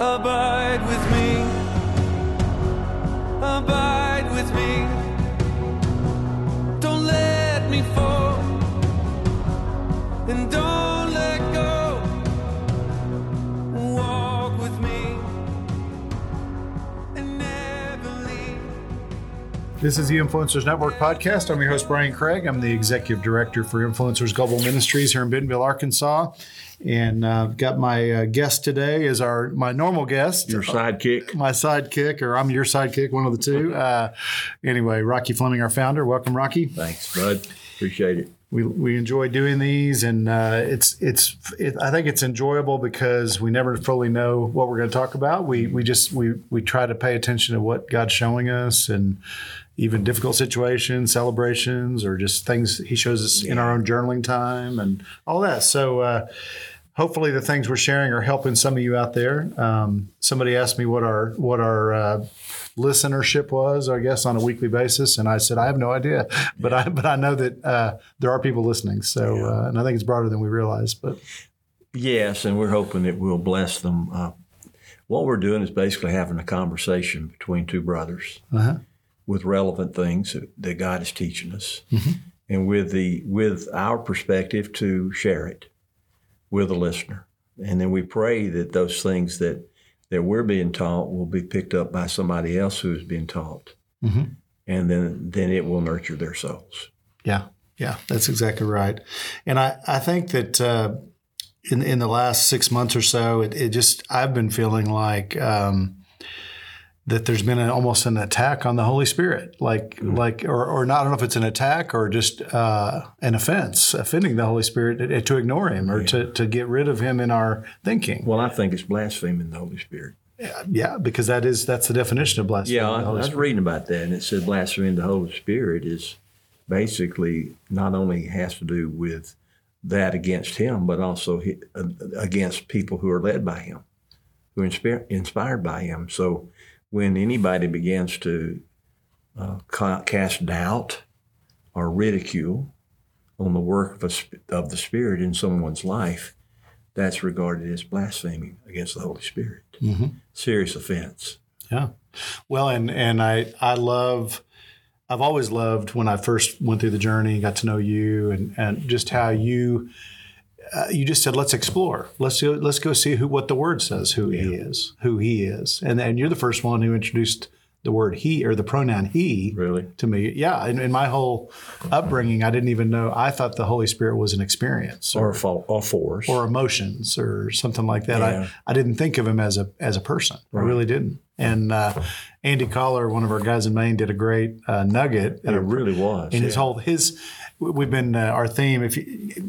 Abide with me. Abide with me. Don't let me fall. And don't let go. Walk with me. And never leave. This is the Influencers Network Podcast. I'm your host, Brian Craig. I'm the Executive Director for Influencers Global Ministries here in Bentonville, Arkansas. And I've got my guest today is my normal guest. Your sidekick. My sidekick, or I'm your sidekick, one of the two. Anyway, Rocky Fleming, our founder. Welcome, Rocky. Thanks, bud. Appreciate it. We enjoy doing these, and I think it's enjoyable because we never fully know what we're going to talk about. We try to pay attention to what God's showing us, and even difficult situations, celebrations, or just things He shows us in our own journaling time and all that. So hopefully the things we're sharing are helping some of you out there. Somebody asked me what our listenership was, I guess, on a weekly basis, and I said I have no idea, but I know that there are people listening. So, and I think it's broader than we realize. But yes, and we're hoping it will bless them. What we're doing is basically having a conversation between two brothers with relevant things that God is teaching us, and with our perspective to share it with a listener. And then we pray that those things that we're being taught will be picked up by somebody else who is being taught. And then it will nurture their souls. Yeah, that's exactly right. And I think that in the last 6 months or so, I've been feeling like that there's been almost an attack on the Holy Spirit, or not, I don't know if it's an attack or just an offense, offending the Holy Spirit to ignore Him or to get rid of Him in our thinking. Well, I think it's blaspheming the Holy Spirit. Yeah, because that's the definition of blasphemy. Yeah, I was reading about that, and it said blaspheming the Holy Spirit is basically not only has to do with that against Him, but also against people who are led by Him, who are inspired by Him. So when anybody begins to cast doubt or ridicule on the work of the Spirit in someone's life, that's regarded as blaspheming against the Holy Spirit. Serious offense. Yeah. Well, and I've always loved when I first went through the journey, got to know you, and just how you just said, let's explore. Let's go see what the Word says, who He is. And you're the first one who introduced the word He or the pronoun He to me. Yeah, in my whole upbringing, I didn't even know. I thought the Holy Spirit was an experience. Or a force. Or emotions or something like that. Yeah. I didn't think of Him as a person. Right. I really didn't. And Andy Collar, one of our guys in Maine, did a great nugget. It really was. And we've been our theme.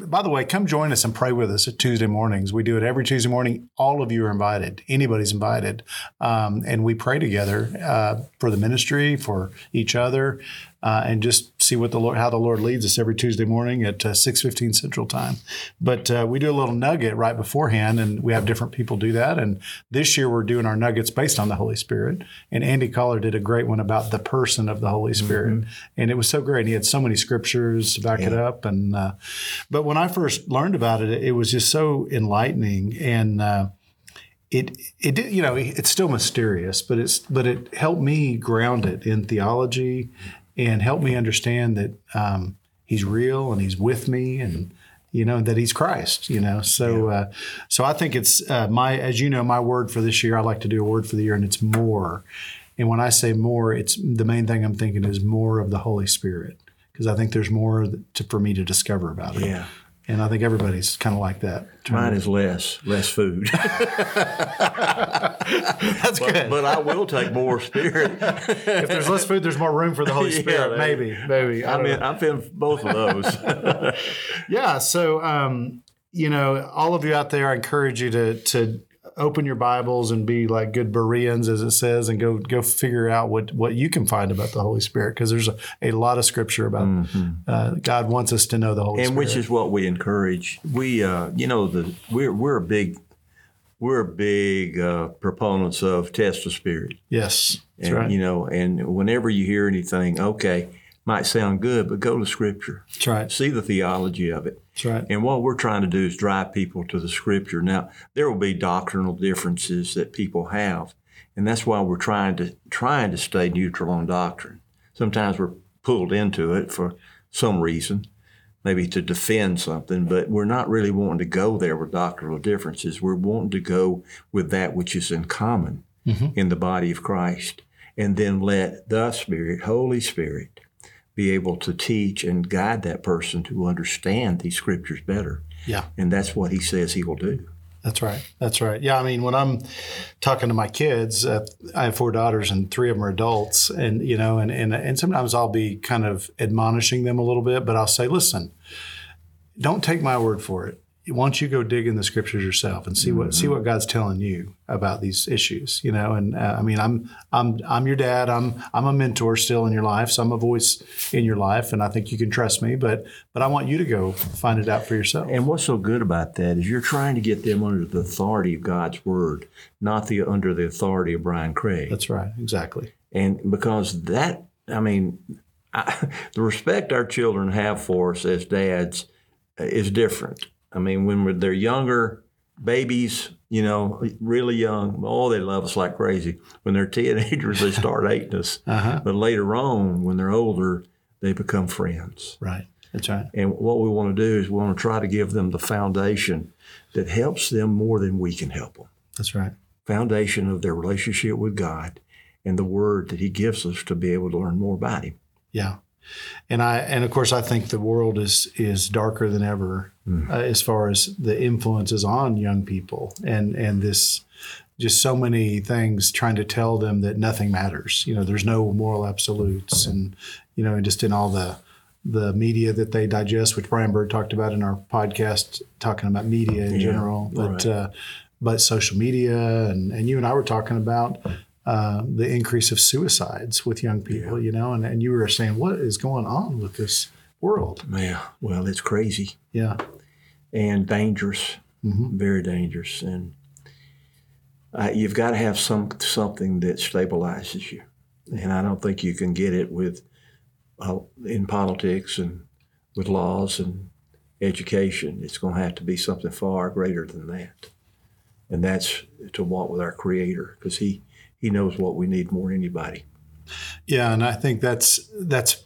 By the way, come join us and pray with us at Tuesday mornings. We do it every Tuesday morning. All of you are invited. Anybody's invited, and we pray together for the ministry, for each other, and just see how the Lord leads us every Tuesday morning at 6:15 Central Time. But we do a little nugget right beforehand, and we have different people do that. And this year we're doing our nuggets based on the Holy Spirit. And Andy Collar did a great one about the person of the Holy Spirit. And it was so great. And he had so many scriptures to back it up. And but when I first learned about it, it was just so enlightening. And it's still mysterious, but it helped me ground it in theology and helped me understand that He's real and He's with me and that He's Christ, So, so I think it's my word for this year. I like to do a word for the year, and it's more. And when I say more, it's the main thing I'm thinking is more of the Holy Spirit, because I think there's more for me to discover about it. Yeah. And I think everybody's kind of like that. Mine is less food. That's good. But I will take more Spirit. If there's less food, there's more room for the Holy Spirit. Maybe. I'm in both of those. Yeah. So, all of you out there, I encourage you to open your Bibles and be like good Bereans, as it says, and go figure out what you can find about the Holy Spirit, because there's a lot of Scripture about God wants us to know the Holy Spirit, and which is what we encourage. We we're big proponents of test of Spirit. Yes, that's right. And whenever you hear anything, okay, might sound good, but go to Scripture. That's right. See the theology of it. That's right. And what we're trying to do is drive people to the Scripture. Now, there will be doctrinal differences that people have, and that's why we're trying to stay neutral on doctrine. Sometimes we're pulled into it for some reason, maybe to defend something, but we're not really wanting to go there with doctrinal differences. We're wanting to go with that which is in common in the body of Christ, and then let the Spirit, Holy Spirit, be able to teach and guide that person to understand these Scriptures better. Yeah. And that's what He says He will do. That's right. That's right. Yeah, I mean, when I'm talking to my kids, I have four daughters and three of them are adults, and you know, and sometimes I'll be kind of admonishing them a little bit, but I'll say, listen, don't take my word for it. Why don't you go dig in the Scriptures yourself and see what God's telling you about these issues, you know? And I mean, I'm your dad. I'm a mentor still in your life, so I'm a voice in your life, and I think you can trust me. But I want you to go find it out for yourself. And what's so good about that is you're trying to get them under the authority of God's Word, not under the authority of Brian Craig. That's right, exactly. And because that, I mean, the respect our children have for us as dads is different. I mean, when they're younger, babies, you know, really young, oh, they love us like crazy. When they're teenagers, they start hating us. Uh-huh. But later on, when they're older, they become friends. Right. That's right. And what we want to do is we want to try to give them the foundation that helps them more than we can help them. That's right. Foundation of their relationship with God and the Word that He gives us to be able to learn more about Him. Yeah. And of course, I think the world is darker than ever as far as the influences on young people and this just so many things trying to tell them that nothing matters. You know, there's no moral absolutes and, you know, and just in all the media that they digest, which Brian Bird talked about in our podcast, talking about media in general, but right. But social media and you and I were talking about the increase of suicides with young people, you know, and you were saying, what is going on with this world? Yeah, well, it's crazy. Yeah. And dangerous, very dangerous. And you've got to have something that stabilizes you. And I don't think you can get it with in politics and with laws and education. It's going to have to be something far greater than that. And that's to walk with our Creator, because He knows what we need more than anybody. Yeah, and I think that's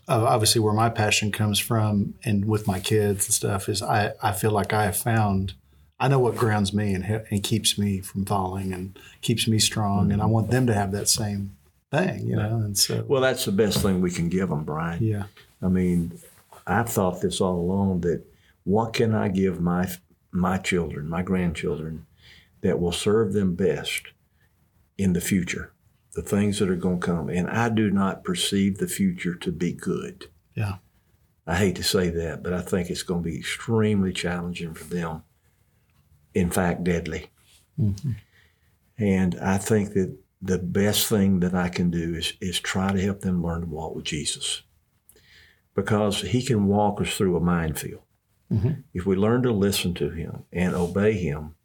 obviously where my passion comes from, and with my kids and stuff is I feel like I have found, I know what grounds me and keeps me from falling and keeps me strong, and I want them to have that same thing, you know. And so, well, that's the best thing we can give them, Brian. Yeah, I mean, I've thought this all along that what can I give my children, my grandchildren, that will serve them best in the future, the things that are going to come. And I do not perceive the future to be good. Yeah. I hate to say that, but I think it's going to be extremely challenging for them. In fact, deadly. Mm-hmm. And I think that the best thing that I can do is try to help them learn to walk with Jesus, because He can walk us through a minefield. Mm-hmm. If we learn to listen to Him and obey Him,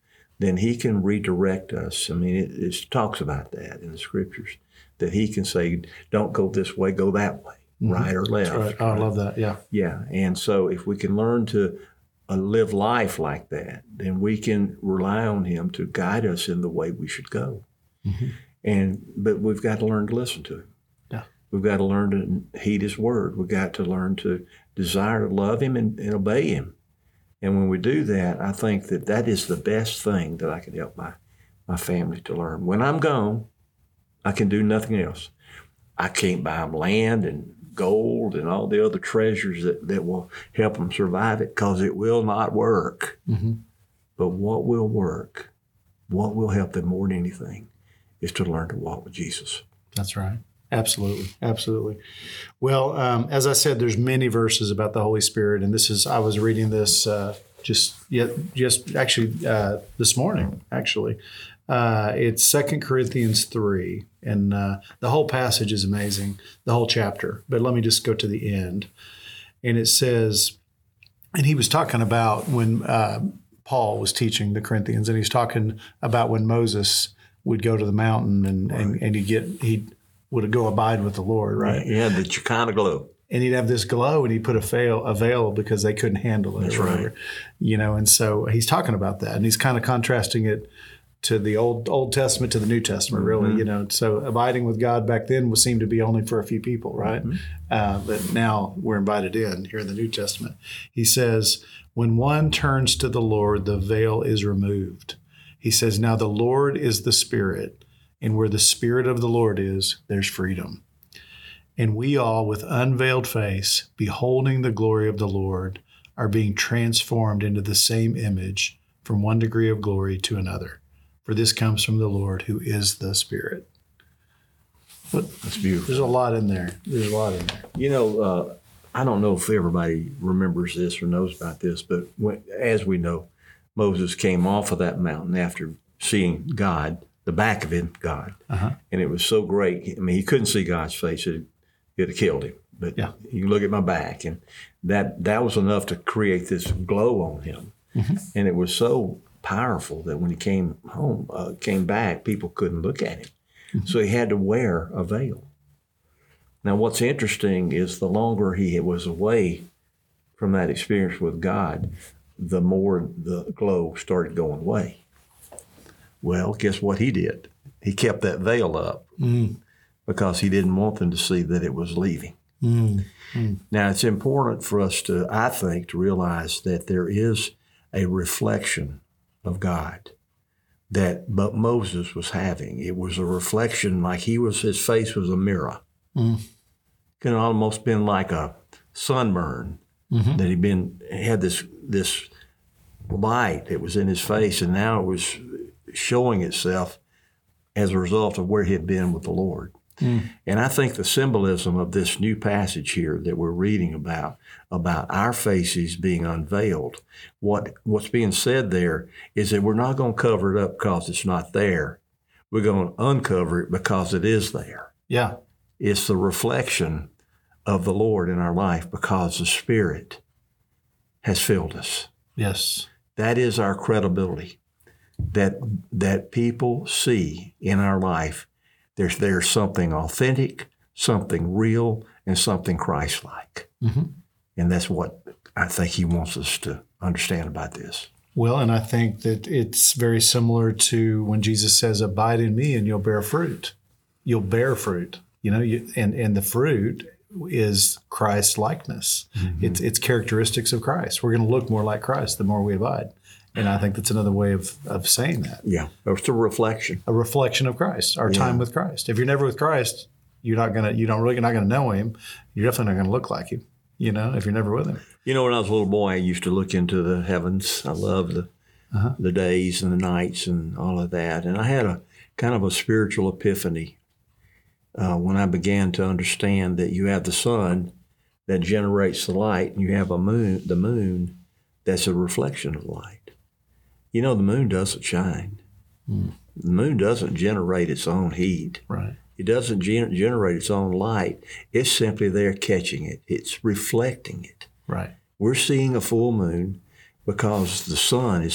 then He can redirect us. I mean, it talks about that in the Scriptures, that He can say, don't go this way, go that way, right or left. Right. Oh, I love that, yeah. Yeah, and so if we can learn to live life like that, then we can rely on Him to guide us in the way we should go. Mm-hmm. But we've got to learn to listen to Him. Yeah. We've got to learn to heed His Word. We've got to learn to desire to love Him and obey Him. And when we do that, I think that is the best thing that I can help my family to learn. When I'm gone, I can do nothing else. I can't buy them land and gold and all the other treasures that will help them survive it, because it will not work. Mm-hmm. But what will work, what will help them more than anything, is to learn to walk with Jesus. That's right. Absolutely. Absolutely. Well, as I said, there's many verses about the Holy Spirit. And I was reading this this morning, actually. It's 2 Corinthians 3. And the whole passage is amazing, the whole chapter. But let me just go to the end. And it says, and he was talking about when Paul was teaching the Corinthians, and he's talking about when Moses would go to the mountain and he'd would go abide with the Lord, right? Yeah, the Shekinah glow. and he'd have this glow, and he'd put a veil because they couldn't handle it. That's right. You know, and so he's talking about that, and he's kind of contrasting it to the Old Testament to the New Testament, really. Mm-hmm. You know, so abiding with God back then would seem to be only for a few people, right? Mm-hmm. But now we're invited in here in the New Testament. He says, when one turns to the Lord, the veil is removed. He says, now the Lord is the Spirit, and where the Spirit of the Lord is, there's freedom. And we all, with unveiled face, beholding the glory of the Lord, are being transformed into the same image from one degree of glory to another. For this comes from the Lord, who is the Spirit. But that's beautiful. There's a lot in there. There's a lot in there. You know, I don't know if everybody remembers this or knows about this, but as we know, Moses came off of that mountain after seeing God, the back of him, God. Uh-huh. And it was so great. I mean, he couldn't see God's face. It killed him. But yeah, you can look at my back. And that was enough to create this glow on him. Mm-hmm. And it was so powerful that when he came back, people couldn't look at him. Mm-hmm. So he had to wear a veil. Now, what's interesting is the longer he was away from that experience with God, the more the glow started going away. Well, guess what he did? He kept that veil up because he didn't want them to see that it was leaving. Mm-hmm. Now, it's important for us to, I think, to realize that there is a reflection of God but Moses was having. It was a reflection, like his face was a mirror. Mm. Could have almost been like a sunburn, mm-hmm. that had this light that was in his face, and now it was showing itself as a result of where he had been with the Lord. Mm. And I think the symbolism of this new passage here that we're reading about our faces being unveiled, what's being said there is that we're not going to cover it up because it's not there. We're going to uncover it because it is there. Yeah. It's the reflection of the Lord in our life because the Spirit has filled us. Yes. That is our credibility, that people see in our life there's something authentic, something real, and something Christ-like. Mm-hmm. And that's what I think he wants us to understand about this. Well, and I think that it's very similar to when Jesus says, abide in me and you'll bear fruit. You'll bear fruit. You know, and the fruit is Christ likeness. Mm-hmm. It's characteristics of Christ. We're going to look more like Christ the more we abide. And I think that's another way of saying that. Yeah, it's a reflection. A reflection of Christ, our time with Christ. If you're never with Christ, you're not gonna know him. You're definitely not gonna look like him. You know, if you're never with him. You know, when I was a little boy, I used to look into the heavens. I loved the days and the nights and all of that. And I had a kind of a spiritual epiphany when I began to understand that you have the sun that generates the light, and you have the moon that's a reflection of light. You know, the moon doesn't shine. Mm. The moon doesn't generate its own heat. Right. It doesn't generate its own light. It's simply there catching it. It's reflecting it. Right. We're seeing a full moon because the sun is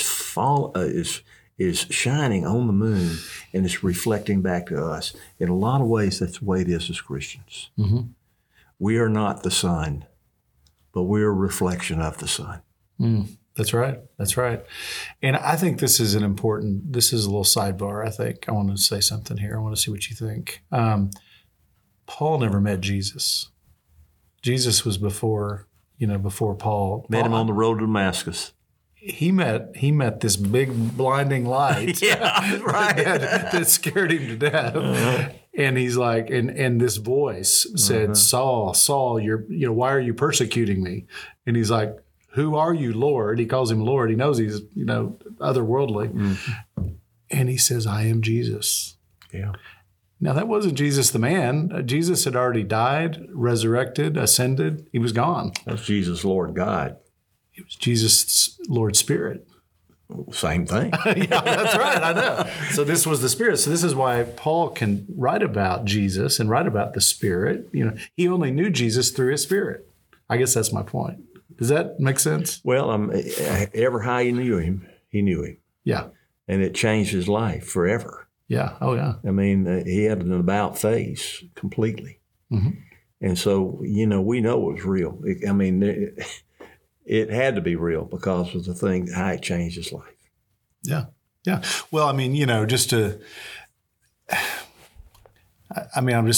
shining on the moon, and it's reflecting back to us. In a lot of ways, that's the way it is as Christians. Mm-hmm. We are not the sun, but we're a reflection of the sun. Mm. That's right. That's right. And I think this is a little sidebar, I think. I want to say something here. I want to see what you think. Paul never met Jesus. Jesus was before Paul. Met him on the road to Damascus. He met this big blinding light yeah, right. that scared him to death. Uh-huh. And he's like, and this voice said, uh-huh. Saul, Saul, why are you persecuting me? And he's like, who are you, Lord? He calls him Lord. He knows he's, otherworldly. Mm. And he says, I am Jesus. Yeah. Now, that wasn't Jesus the man. Jesus had already died, resurrected, ascended. He was gone. That's Jesus, Lord God. It was Jesus, Lord Spirit. Same thing. Yeah, that's right. I know. So this was the Spirit. So this is why Paul can write about Jesus and write about the Spirit. You know, he only knew Jesus through his Spirit. I guess that's my point. Does that make sense? Well, ever how you knew him, he knew him. Yeah. And it changed his life forever. Yeah. Oh, yeah. I mean, he had an about face completely. Mm-hmm. And so, you know, we know it was real. It had to be real because of the thing, how it changed his life. Yeah. Yeah. Well, I mean, you know, I'm just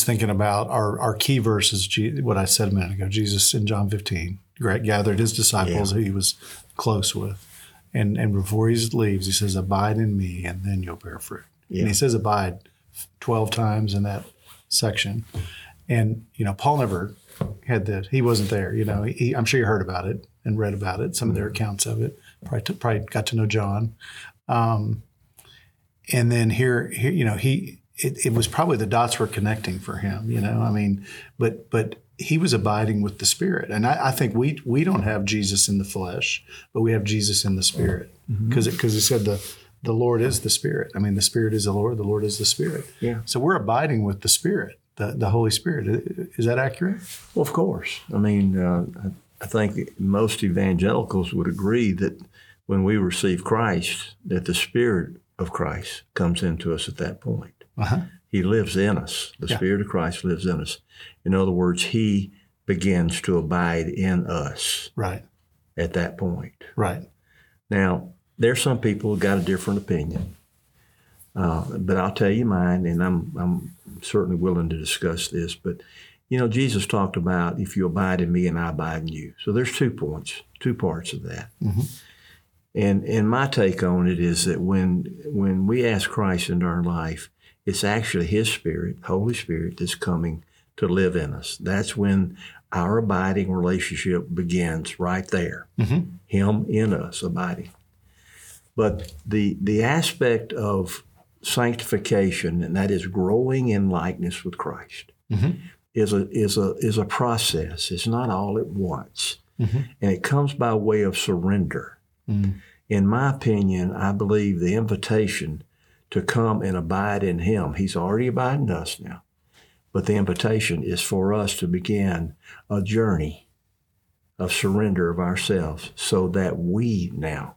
thinking about our key verses, what I said a minute ago. Jesus in John 15 gathered his disciples who he was close with. And before he leaves, he says, abide in me, and then you'll bear fruit. Yeah. And he says abide 12 times in that section. And, you know, Paul never had that. He wasn't there. You know, I'm sure you heard about it and read about it, some of their accounts of it. Probably got to know John. And then here, you know, it was probably the dots were connecting for him, you know. I mean, but he was abiding with the Spirit. And I think we don't have Jesus in the flesh, but we have Jesus in the Spirit. Because he said the Lord is the Spirit. I mean, the Spirit is the Lord is the Spirit. Yeah. So we're abiding with the Spirit, the Holy Spirit. Is that accurate? Well, of course. I mean, I think most evangelicals would agree that when we receive Christ, that the Spirit of Christ comes into us at that point. Uh-huh. He lives in us. The Spirit of Christ lives in us. In other words, he begins to abide in us at that point. Right. Now, there's some people who got a different opinion, but I'll tell you mine, and I'm certainly willing to discuss this. But, you know, Jesus talked about if you abide in me and I abide in you. So there's two parts of that. Mm-hmm. And my take on it is that when we ask Christ into our life, it's actually his Spirit, Holy Spirit, that's coming to live in us. That's when our abiding relationship begins right there, him in us abiding. But the aspect of sanctification, and that is growing in likeness with Christ, is a process. It's not all at once. And it comes by way of surrender. In my opinion, I believe the invitation to come and abide in him. He's already abiding us now. But the invitation is for us to begin a journey of surrender of ourselves so that we now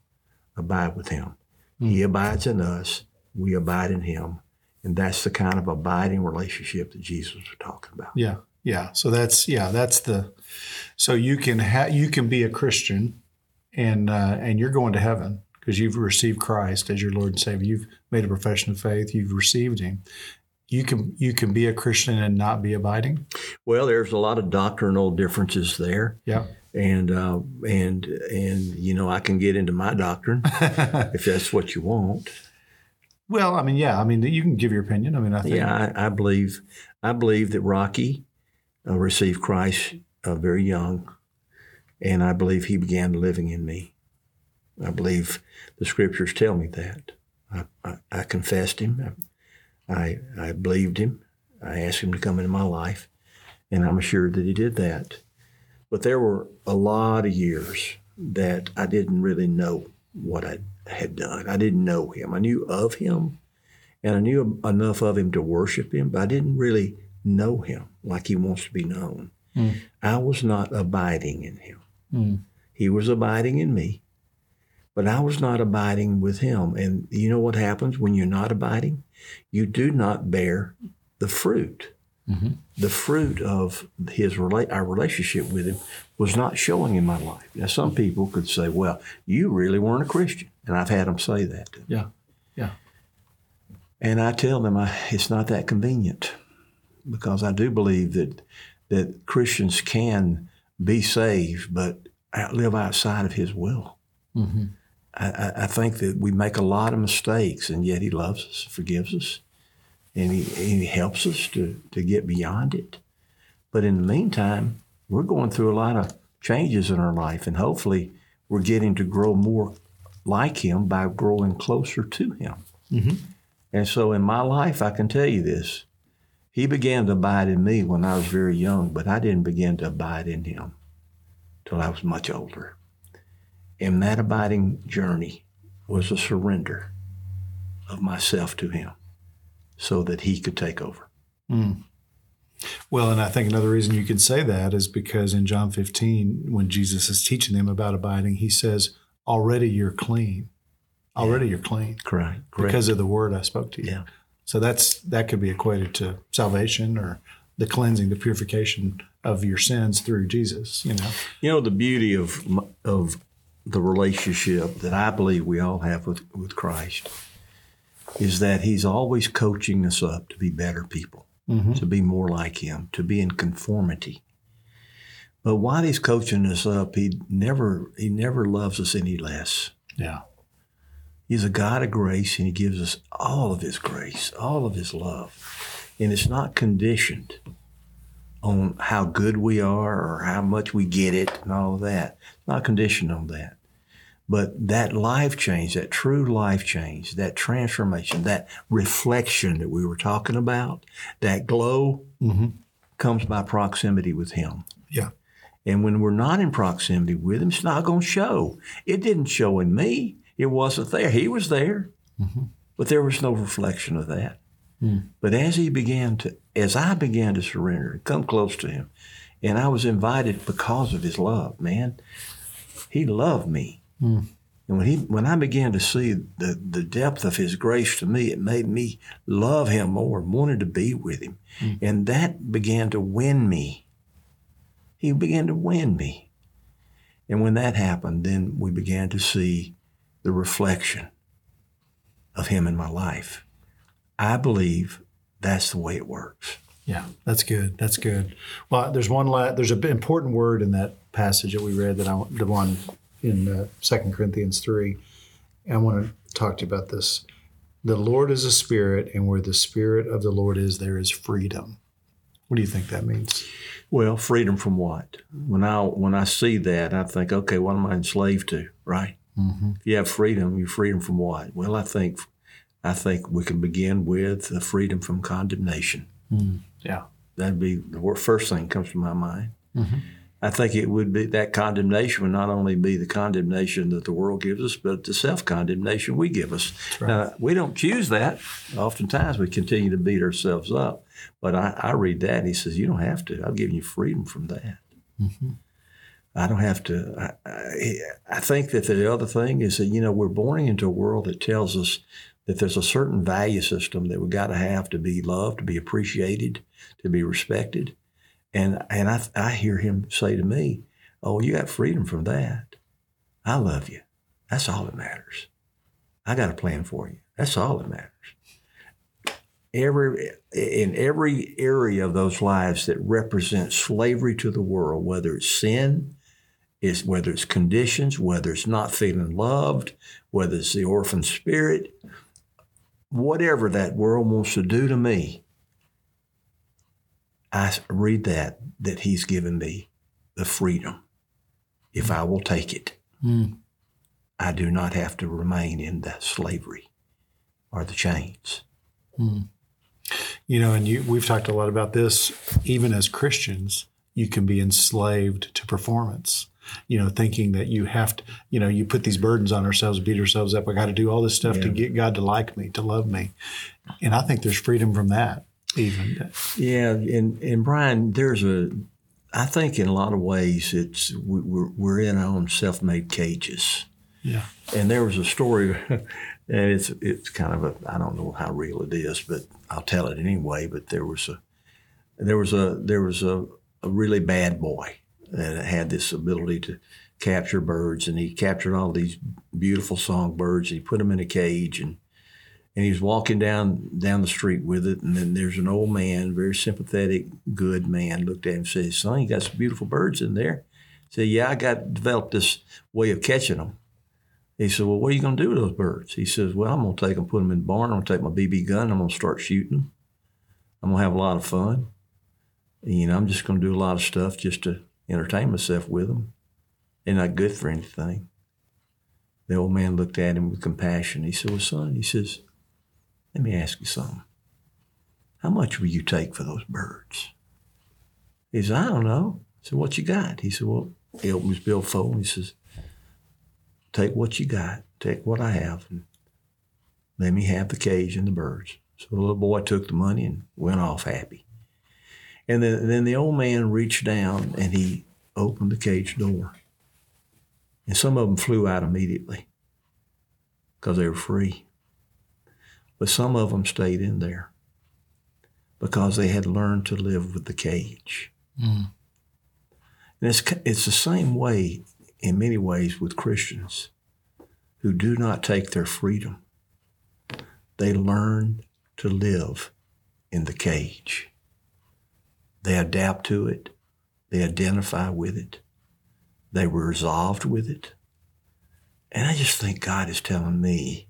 abide with him. He abides in us. We abide in him. And that's the kind of abiding relationship that Jesus was talking about. Yeah. Yeah. So so you can be a Christian and you're going to heaven, because you've received Christ as your Lord and Savior. You've made a profession of faith. You've received him. You can be a Christian and not be abiding? Well, there's a lot of doctrinal differences there. Yeah. And you know, I can get into my doctrine if that's what you want. Well, I mean, yeah. I mean, you can give your opinion. I mean, I think. Yeah, I believe that Rocky received Christ very young, and I believe he began living in me. I believe the scriptures tell me that. I confessed him. I believed him. I asked him to come into my life, and I'm assured that he did that. But there were a lot of years that I didn't really know what I had done. I didn't know him. I knew of him, and I knew enough of him to worship him, but I didn't really know him like he wants to be known. I was not abiding in him. He was abiding in me. But I was not abiding with him. And you know what happens when you're not abiding? You do not bear the fruit. The fruit of our relationship with him was not showing in my life. Now, some people could say, well, you really weren't a Christian. And I've had them say that to me. Yeah, yeah. And I tell them it's not that convenient, because I do believe that Christians can be saved but live outside of his will. I think that we make a lot of mistakes, and yet he loves us, forgives us, and he helps us to get beyond it. But in the meantime, we're going through a lot of changes in our life, and hopefully we're getting to grow more like him by growing closer to him. And so in my life, I can tell you this. He began to abide in me when I was very young, but I didn't begin to abide in him till I was much older. And that abiding journey was a surrender of myself to him so that he could take over. Well, and I think another reason you can say that is because in John 15, when Jesus is teaching them about abiding, he says, already you're clean. Already you're clean. Correct. Because of the word I spoke to you. Yeah. So that could be equated to salvation or the cleansing, the purification of your sins through Jesus, you know. You know, the beauty of the relationship that I believe we all have with Christ is that he's always coaching us up to be better people, mm-hmm. to be more like him, to be in conformity. But while he's coaching us up, he never loves us any less. Yeah. He's a God of grace, and he gives us all of his grace, all of his love. And it's not conditioned on how good we are or how much we get it and all of that. It's not conditioned on that. But that life change, that true life change, that transformation, that reflection that we were talking about, that glow mm-hmm. comes by proximity with him. Yeah. And when we're not in proximity with him, it's not going to show. It didn't show in me. It wasn't there. He was there, mm-hmm. but there was no reflection of that. Mm. But as I began to surrender and come close to him, and I was invited because of his love, man, he loved me. Mm. And when I began to see the depth of his grace to me, it made me love him more and wanted to be with him. Mm. And that began to win me. He began to win me. And when that happened, then we began to see the reflection of him in my life. I believe that's the way it works. Yeah, that's good. That's good. Well, there's an important word in that passage that we read, the one in 2 Corinthians 3. And I want to talk to you about this. The Lord is a spirit, and where the spirit of the Lord is, there is freedom. What do you think that means? Well, freedom from what? When I see that, I think, okay, what am I enslaved to, right? Mm-hmm. If you have freedom, you're freedom from what? Well, I think we can begin with the freedom from condemnation. Mm. Yeah. That'd be the first thing that comes to my mind. Mm-hmm. I think it would be that condemnation would not only be the condemnation that the world gives us, but the self-condemnation we give us. Right. Now, we don't choose that. Oftentimes we continue to beat ourselves up. But I read that and he says, you don't have to. I've given you freedom from that. Mm-hmm. I don't have to. I think that the other thing is that, you know, we're born into a world that tells us that there's a certain value system that we got to have to be loved, to be appreciated, to be respected. And I hear him say to me, oh, you got freedom from that. I love you. That's all that matters. I got a plan for you. That's all that matters. In every area of those lives that represents slavery to the world, whether it's sin, whether it's conditions, whether it's not feeling loved, whether it's the orphan spirit, whatever that world wants to do to me, I read that he's given me the freedom if I will take it. Mm. I do not have to remain in that slavery or the chains. Mm. You know, and we've talked a lot about this. Even as Christians, you can be enslaved to performance, you know, thinking that you have to, you know, you put these burdens on ourselves, beat ourselves up. I got to do all this stuff to get God to like me, to love me. And I think there's freedom from that even. Yeah. And Brian, I think in a lot of ways, we're in our own self-made cages. Yeah. And there was a story, and it's kind of I don't know how real it is, but I'll tell it anyway. But there was a really bad boy that had this ability to capture birds, and he captured all these beautiful songbirds. He put them in a cage, and he was walking down the street with it. And then there's an old man, very sympathetic, good man, looked at him and said, "Son, you got some beautiful birds in there." He said, "Yeah, I developed this way of catching them." He said, "Well, what are you going to do with those birds?" He says, "Well, I'm going to take them, put them in the barn. I'm going to take my BB gun. I'm going to start shooting them. I'm going to have a lot of fun. And, you know, I'm just going to do a lot of stuff just to entertain myself with them. They're not good for anything." The old man looked at him with compassion. He said, "Well, son," he says, "let me ask you something. How much will you take for those birds?" He said, "I don't know." I said, "What you got?" He said, "Well," he opened his billfold and he says, "Take what you got, take what I have, and let me have the cage and the birds." So the little boy took the money and went off happy. And then the old man reached down and he opened the cage door. And some of them flew out immediately because they were free. But some of them stayed in there because they had learned to live with the cage. Mm. And it's the same way in many ways with Christians who do not take their freedom. They learn to live in the cage. They adapt to it. They identify with it. They were resolved with it. And I just think God is telling me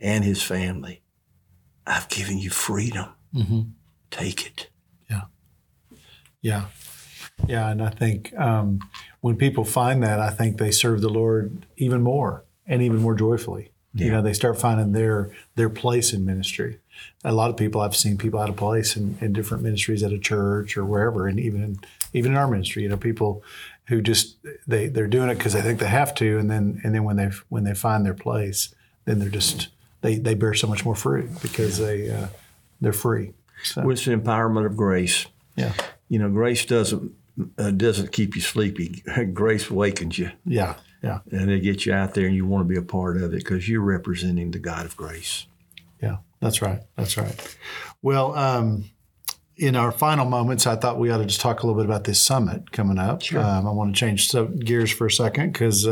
and his family, I've given you freedom. Mm-hmm. Take it. Yeah. And I think when people find that, I think they serve the Lord even more and even more joyfully. Yeah. You know, they start finding their place in ministry. A lot of people, I've seen people out of place in different ministries at a church or wherever, and even in our ministry, you know, people who just they're doing it because they think they have to, and then when they find their place, then they're just they bear so much more fruit because they're free. So. Well, it's the empowerment of grace. Yeah, you know, grace doesn't keep you sleepy. Grace awakens you. Yeah, and it gets you out there, and you want to be a part of it because you're representing the God of grace. Yeah, that's right. Well, in our final moments, I thought we ought to just talk a little bit about this summit coming up. Sure. I want to change gears for a second because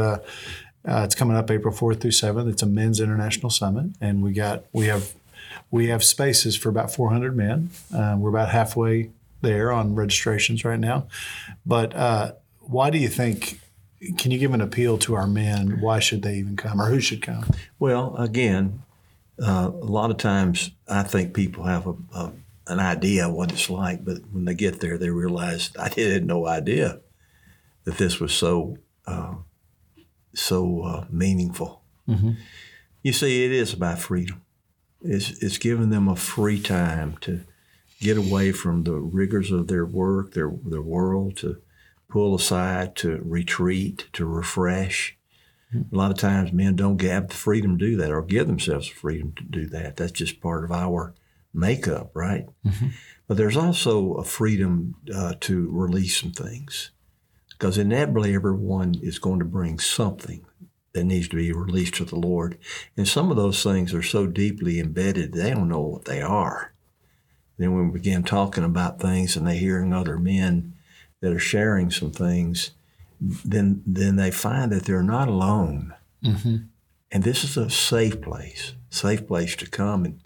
it's coming up April 4th through 7th. It's a men's international summit, and we have spaces for about 400 men. We're about halfway there on registrations right now. But why do you think? Can you give an appeal to our men? Why should they even come, or who should come? Well, again, a lot of times I think people have an idea of what it's like, but when they get there, they realize I had no idea that this was so meaningful. Mm-hmm. You see, it is about freedom. It's giving them a free time to get away from the rigors of their work, their world, to pull aside, to retreat, to refresh. A lot of times men don't have the freedom to do that or give themselves the freedom to do that. That's just part of our makeup, right? Mm-hmm. But there's also a freedom to release some things, because inevitably everyone is going to bring something that needs to be released to the Lord. And some of those things are so deeply embedded, they don't know what they are. And then when we begin talking about things and they're hearing other men that are sharing some things, then they find that they're not alone. Mm-hmm. And this is a safe place to come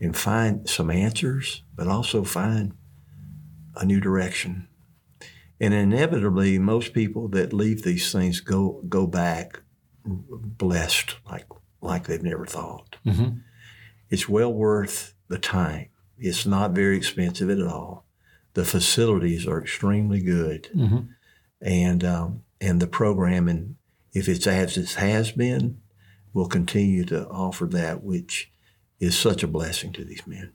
and find some answers, but also find a new direction. And inevitably, most people that leave these things go back blessed like they've never thought. Mm-hmm. It's well worth the time. It's not very expensive at all. The facilities are extremely good, mm-hmm. and the programming, if it's as it has been, will continue to offer that, which is such a blessing to these men.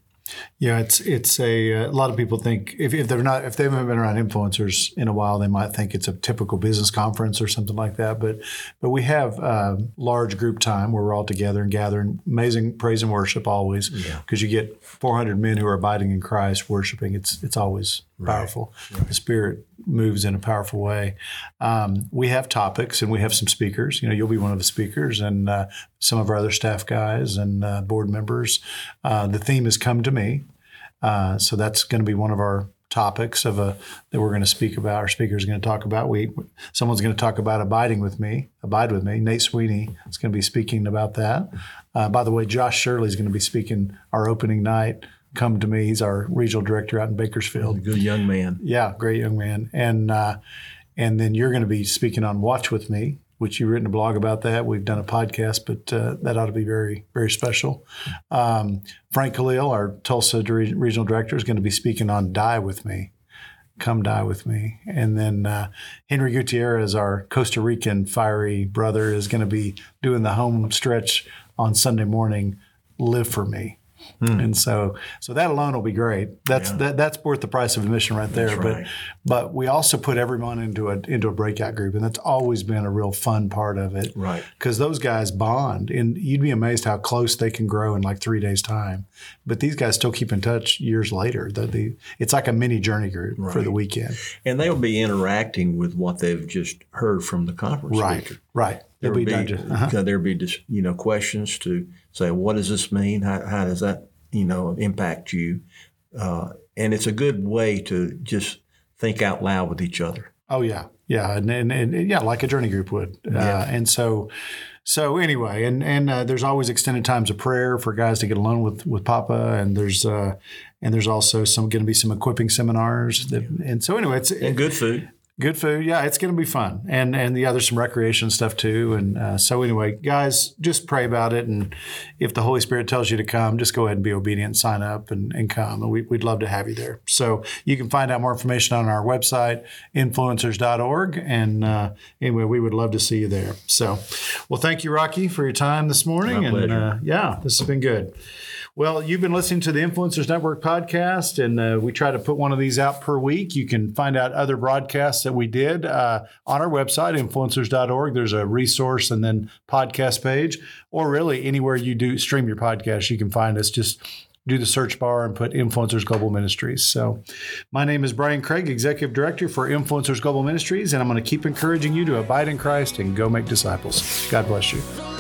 Yeah, it's a lot of people think if they haven't been around influencers in a while, they might think it's a typical business conference or something like that. But we have large group time where we're all together and gathering, amazing praise and worship always, because you get 400 men who are abiding in Christ worshiping. It's always powerful. Right. The Spirit moves in a powerful way. We have topics and we have some speakers. You know, you'll be one of the speakers, and some of our other staff guys and board members. The theme has come to me. So that's going to be one of our topics that we're going to speak about. Our speaker is going to talk about. Someone's going to talk about abide with me. Nate Sweeney is going to be speaking about that. By the way, Josh Shirley is going to be speaking our opening night. Come to me. He's our regional director out in Bakersfield. Good young man. Yeah, great young man. And then you're going to be speaking on Watch With Me, which you've written a blog about that. We've done a podcast, but that ought to be very, very special. Frank Khalil, our Tulsa regional director, is going to be speaking on Die With Me. Come die with me. And then Henry Gutierrez, our Costa Rican fiery brother, is going to be doing the home stretch on Sunday morning, Live For Me. Hmm. And so that alone will be great. That's worth the price of admission right there. Right. But we also put everyone into a breakout group, and that's always been a real fun part of it. Right. Because those guys bond, and you'd be amazed how close they can grow in like 3 days' time. But these guys still keep in touch years later. It's like a mini journey group for the weekend. And they'll be interacting with what they've just heard from the conference speaker. Right. There'll be you know, questions to say, what does this mean? How does that, you know, impact you? And it's a good way to just think out loud with each other. Oh, yeah. Yeah. And yeah, like a journey group would. Yeah. And so anyway, and there's always extended times of prayer for guys to get alone with Papa. And there's also going to be some equipping seminars. And so anyway, it's good food. Good food. Yeah, it's going to be fun. And yeah, there's some recreation stuff too. And so anyway, guys, just pray about it. And if the Holy Spirit tells you to come, just go ahead and be obedient, sign up and come. And we'd love to have you there. So you can find out more information on our website, influencers.org. And anyway, we would love to see you there. So, well, thank you, Rocky, for your time this morning. My pleasure. Yeah, this has been good. Well, you've been listening to the Influencers Network podcast, and we try to put one of these out per week. You can find out other broadcasts that we did on our website, influencers.org. There's a resource and then podcast page, or really anywhere you do stream your podcast, you can find us. Just do the search bar and put Influencers Global Ministries. So my name is Brian Craig, Executive Director for Influencers Global Ministries, and I'm going to keep encouraging you to abide in Christ and go make disciples. God bless you.